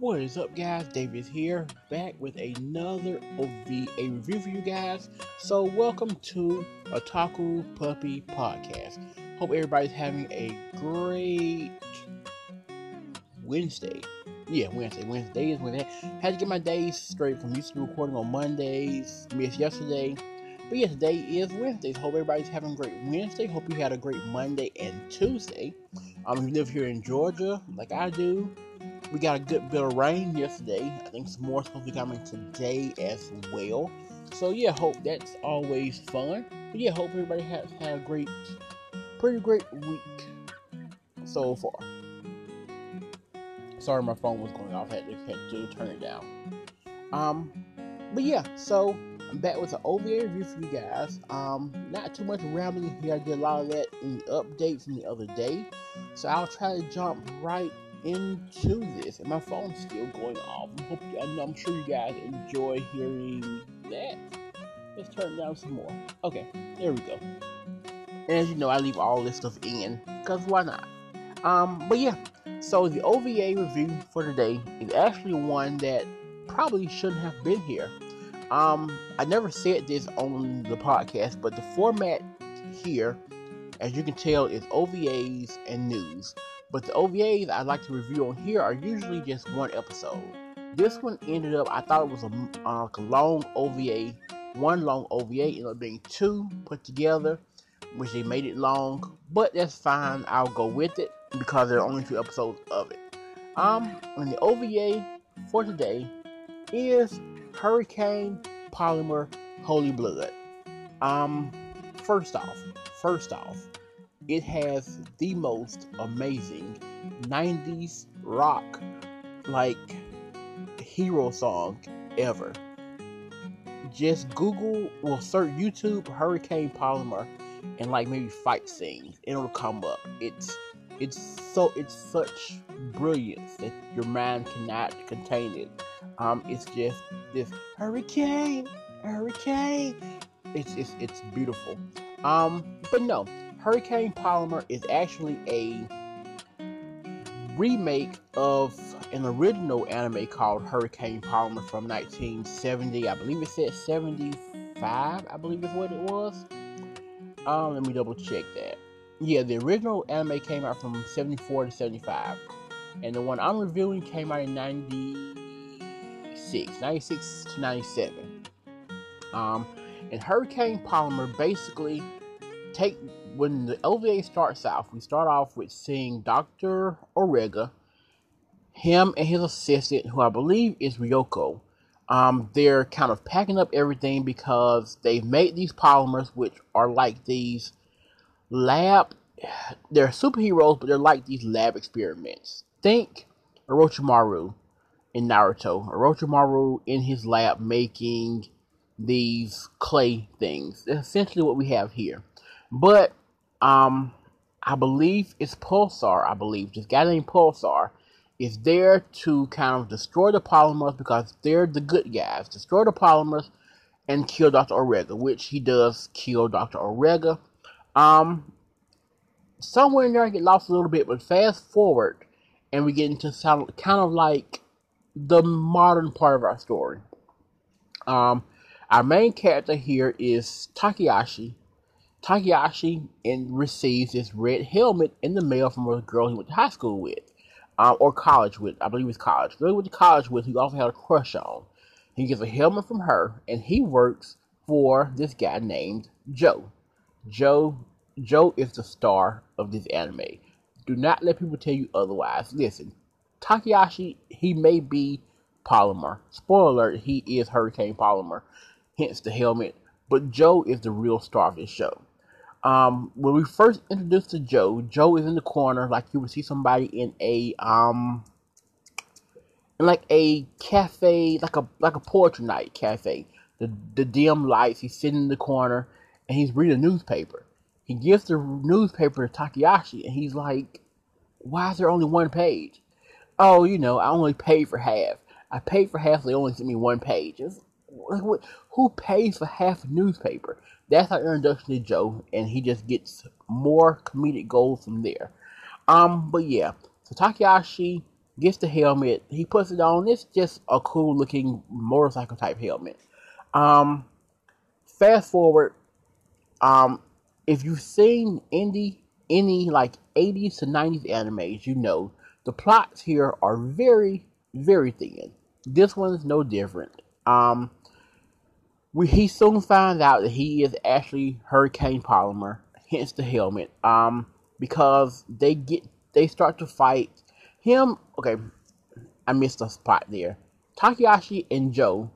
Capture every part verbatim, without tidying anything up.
What is up, guys? David here, back with another O V A review for you guys. So welcome to Otaku Puppy Podcast. Hope everybody's having a great Wednesday. Yeah, Wednesday. Wednesday is Wednesday. Had to get my days straight from used to recording on Mondays. Missed yesterday. But yeah, today is Wednesday. Hope everybody's having a great Wednesday. Hope you had a great Monday and Tuesday. Um, if you live here in Georgia, like I do, we got a good bit of rain yesterday. I think some more is supposed to be coming today as well. So yeah, hope that's always fun. But yeah, hope everybody has had a great, pretty great week so far. Sorry, my phone was going off. I had to, had to turn it down. Um, but yeah, so I'm back with an O V A review for you guys. Um, not too much rambling here. I did a lot of that in the update from the other day. So I'll try to jump right into this, and my phone's still going off. I hope you, I'm sure you guys enjoy hearing that. Let's turn down some more. Okay, there we go. And as you know, I leave all this stuff in because why not? Um, but yeah, so the O V A review for today is actually one that probably shouldn't have been here. Um, I never said this on the podcast, but the format here, as you can tell, is O V As and news. But the O V As I like to review on here are usually just one episode. This one ended up, I thought it was a, uh, a long O V A, one long O V A, ended up being two put together, which they made it long, but that's fine, I'll go with it, because there are only two episodes of it. Um, and the O V A for today is Hurricane Polymar Holy Blood. Um, first off, first off, it has the most amazing nineties rock like hero song ever. Just Google or search YouTube Hurricane Polymar and like maybe fight scenes. It'll come up. It's it's so it's such brilliance that your mind cannot contain it. Um, it's just this hurricane, hurricane. It's it's it's beautiful. Um, but no. Hurricane Polymar is actually a remake of an original anime called Hurricane Polymar from nineteen seventy. I believe it said seventy-five, I believe is what it was. Um, let me double check that. Yeah, the original anime came out from seventy-four to seventy-five. And the one I'm reviewing came out in ninety-six. ninety-six to ninety-seven. Um, and Hurricane Polymar basically take... When the O V A starts off, we start off with seeing Doctor Onega, him and his assistant, who I believe is Ryoko. Um, they're kind of packing up everything because they've made these polymers, which are like these lab... They're superheroes, but they're like these lab experiments. Think Orochimaru in Naruto. Orochimaru in his lab making these clay things. That's essentially what we have here. But... Um, I believe it's Pulsar, I believe. This guy named Pulsar is there to kind of destroy the polymers because they're the good guys. Destroy the polymers and kill Doctor Onega, which he does kill Doctor Onega. Um, somewhere in there I get lost a little bit, but fast forward and we get into sound, kind of like the modern part of our story. Um, our main character here is Takeyashi. Takeyashi and receives this red helmet in the mail from a girl he went to high school with, um, or college with. I believe it's college. Girl he went to college with, who he also had a crush on. He gets a helmet from her, and he works for this guy named Joe. Joe, Joe is the star of this anime. Do not let people tell you otherwise. Listen, Takeyashi, he may be Polymar. Spoiler alert: he is Hurricane Polymar, hence the helmet. But Joe is the real star of this show. Um, when we first introduced to Joe, Joe is in the corner, like you would see somebody in a um, in like a cafe, like a like a poetry night cafe. The the dim lights. He's sitting in the corner and he's reading a newspaper. He gives the newspaper to Takeyashi and he's like, "Why is there only one page?" "Oh, you know, I only paid for half. I paid for half, so they only sent me one page." It's, who pays for half a newspaper? That's our introduction to Joe, and he just gets more comedic gold from there. Um, but yeah, so Takeyashi gets the helmet, he puts it on. It's just a cool looking motorcycle type helmet. Um, fast forward, um, if you've seen indie, any like eighties to nineties animes, you know the plots here are very, very thin. This one's no different. Um, we, he soon finds out that he is actually Hurricane Polymar, hence the helmet. Um, because they get they start to fight him. Okay, I missed a spot there. Takeyashi and Joe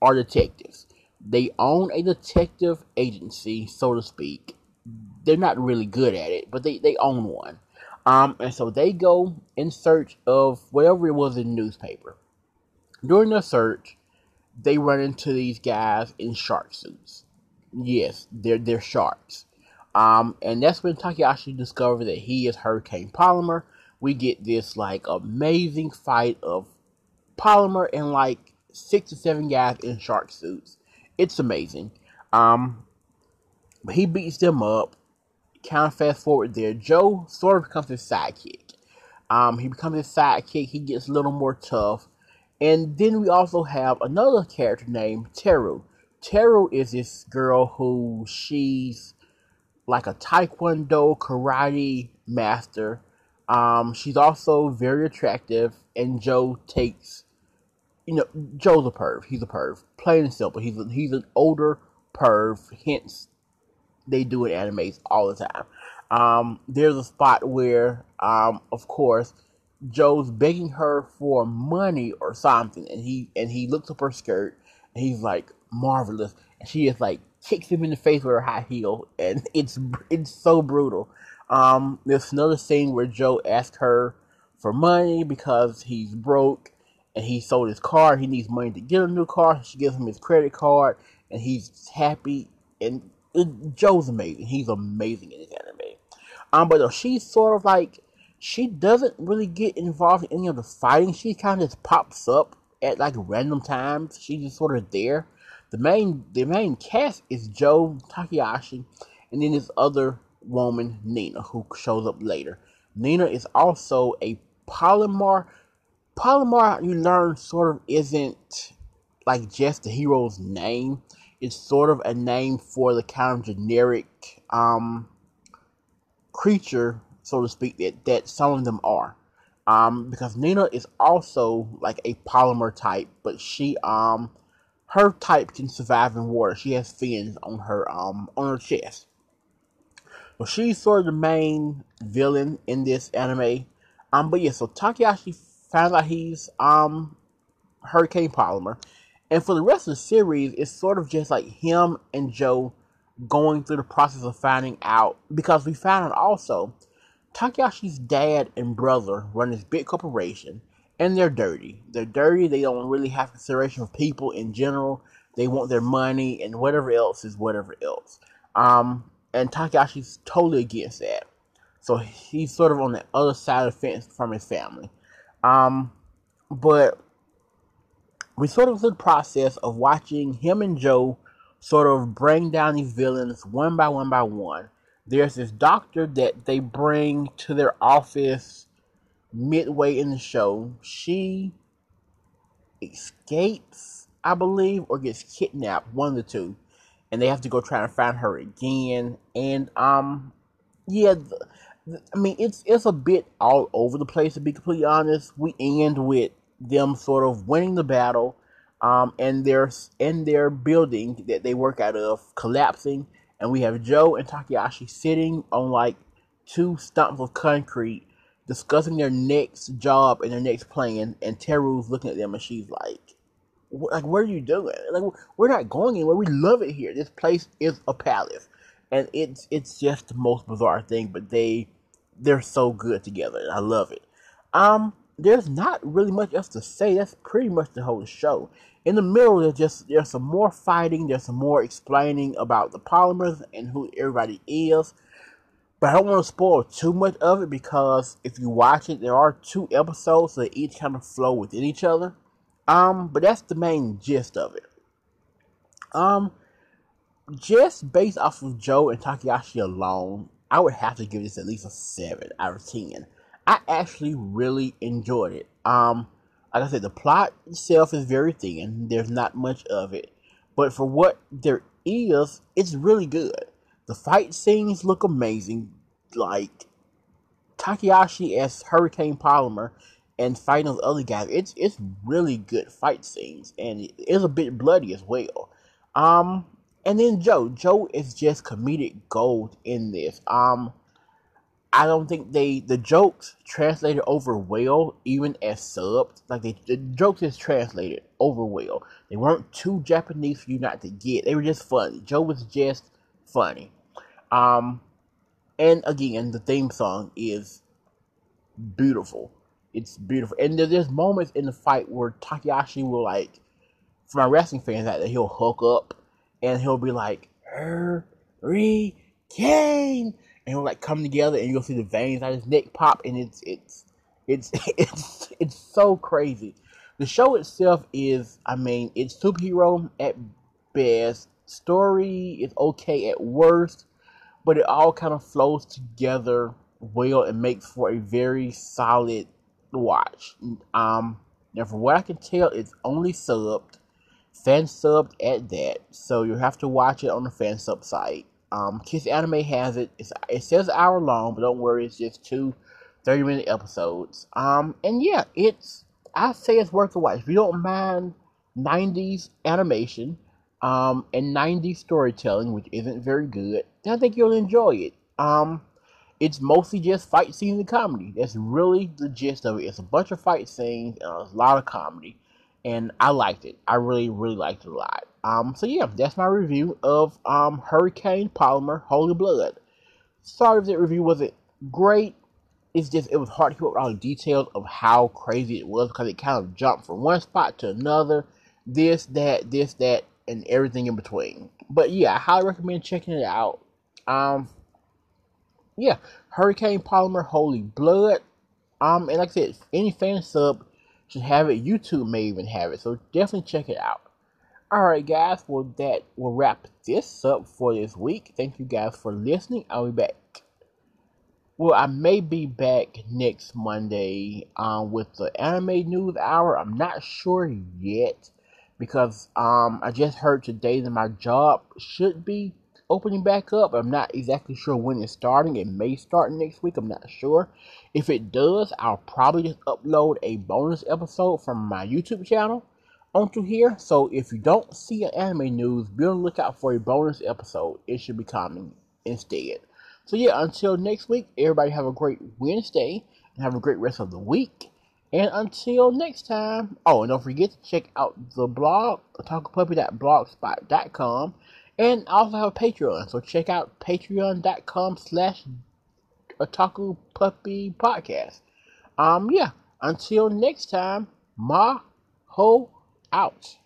are detectives. They own a detective agency, so to speak. They're not really good at it, but they, they own one. Um, and so they go in search of whatever it was in the newspaper. During their search, they run into these guys in shark suits. Yes, they're, they're sharks. Um, and that's when Takeyashi discovers that he is Hurricane Polymar. We get this, like, amazing fight of Polymar and, like, six or seven guys in shark suits. It's amazing. Um, but he beats them up. Kind of fast forward there. Joe sort of becomes his sidekick. Um, he becomes his sidekick. He gets a little more tough. And then we also have another character named Teru. Teru is this girl who she's like a taekwondo karate master. Um, she's also very attractive. And Joe takes, you know, Joe's a perv. He's a perv. Plain and simple. He's a, he's an older perv. Hence, they do it in animes all the time. Um, there's a spot where, um, of course, Joe's begging her for money or something, and he and he looks up her skirt, and he's like, marvelous, and she just like kicks him in the face with her high heel, and it's it's so brutal. Um, there's another scene where Joe asks her for money because he's broke, and he sold his car. He needs money to get a new car. She gives him his credit card, and he's happy. And Joe's amazing. He's amazing in this anime. Um, but no, she's sort of like, she doesn't really get involved in any of the fighting. She kind of just pops up at like random times. She's just sort of there. The main, the main cast is Joe, Takeyashi, and then this other woman, Nina, who shows up later. Nina is also a Polymar. Polymar, you learn, sort of isn't like just the hero's name. It's sort of a name for the kind of generic um, creature, so to speak, that, that some of them are. Um, because Nina is also like a Polymar type, but she um her type can survive in water. She has fins on her um on her chest. So she's sort of the main villain in this anime. Um, but yeah, so Takeyashi finds out he's um Hurricane Polymar. And for the rest of the series, it's sort of just like him and Joe going through the process of finding out. Because we found out also, Takeyashi's dad and brother run this big corporation, and they're dirty. They're dirty, they don't really have consideration for people in general. They want their money, and whatever else is whatever else. Um, and Takeyashi's totally against that. So he's sort of on the other side of the fence from his family. Um, but we sort of did the process of watching him and Joe sort of bring down these villains one by one by one. There's this doctor that they bring to their office midway in the show. She escapes, I believe, or gets kidnapped, one of the two. And they have to go try and find her again. And, um, yeah, the, the, I mean, it's, it's a bit all over the place, to be completely honest. We end with them sort of winning the battle, um, and their and their building that they work out of collapsing, and we have Joe and Takeyashi sitting on like two stumps of concrete, discussing their next job and their next plan. And Teru's looking at them, and she's like, "Like, what are you doing? Like, we're not going anywhere. We love it here. This place is a palace." And it's it's just the most bizarre thing, but they they're so good together, and I love it. Um. There's not really much else to say. That's pretty much the whole show. In the middle, there's just there's some more fighting. There's some more explaining about the polymers and who everybody is. But I don't want to spoil too much of it because if you watch it, there are two episodes that each kind of flow within each other. Um, but that's the main gist of it. Um, just based off of Joe and Takeyashi alone, I would have to give this at least a seven out of ten. I actually really enjoyed it. Um, like I said, the plot itself is very thin. There's not much of it. But for what there is, it's really good. The fight scenes look amazing. Like, Takeyashi as Hurricane Polymar and fighting those other guys. It's it's really good fight scenes. And it is a bit bloody as well. Um, and then Joe. Joe is just comedic gold in this. Um, I don't think they... The jokes translated over well, even as subbed. Like, they, the jokes is translated over well. They weren't too Japanese for you not to get. They were just funny. Joe was just funny. Um, and again, the theme song is beautiful. It's beautiful. And there, there's moments in the fight where Takeyashi will, like... For my wrestling fans out there, he'll hook up. And he'll be like, Hurricane! And it'll like come together, and you'll see the veins out of his neck pop, and it's it's it's it's it's so crazy. The show itself is, I mean, it's superhero at best. Story is okay at worst, but it all kind of flows together well and makes for a very solid watch. Um, now from what I can tell, it's only subbed, fan subbed at that, so you have to watch it on the fan sub site. Um, Kiss Anime has it. It's, it says an hour long, but don't worry, it's just two thirty-minute episodes. Um, and yeah, it's, I say it's worth a watch. If you don't mind nineties animation um, and nineties storytelling, which isn't very good, then I think you'll enjoy it. Um, it's mostly just fight scenes and comedy. That's really the gist of it. It's a bunch of fight scenes and a lot of comedy. And I liked it. I really, really liked it a lot. Um, so yeah, that's my review of um, Hurricane Polymar Holy Blood. Sorry if that review wasn't great. It's just, it was hard to keep up with all the details of how crazy it was, because it kind of jumped from one spot to another. This, that, this, that, and everything in between. But yeah, I highly recommend checking it out. Um, yeah, Hurricane Polymar Holy Blood. Um, and like I said, any fan sub should have it. YouTube may even have it, so definitely check it out. Alright guys, well that will wrap this up for this week. Thank you guys for listening. I'll be back. Well, I may be back next Monday um, with the Anime News Hour. I'm not sure yet, because um, I just heard today that my job should be opening back up. I'm not exactly sure when it's starting. It may start next week. I'm not sure. If it does, I'll probably just upload a bonus episode from my YouTube channel onto here. So if you don't see an anime news, be on the lookout for a bonus episode. It should be coming instead. So yeah, until next week, everybody have a great Wednesday and have a great rest of the week. And until next time, oh, and don't forget to check out the blog, otaku puppy dot blogspot dot com. And I also have a Patreon, so check out patreon.com slash Otaku Puppy Podcast. Um, yeah, until next time, Maho out.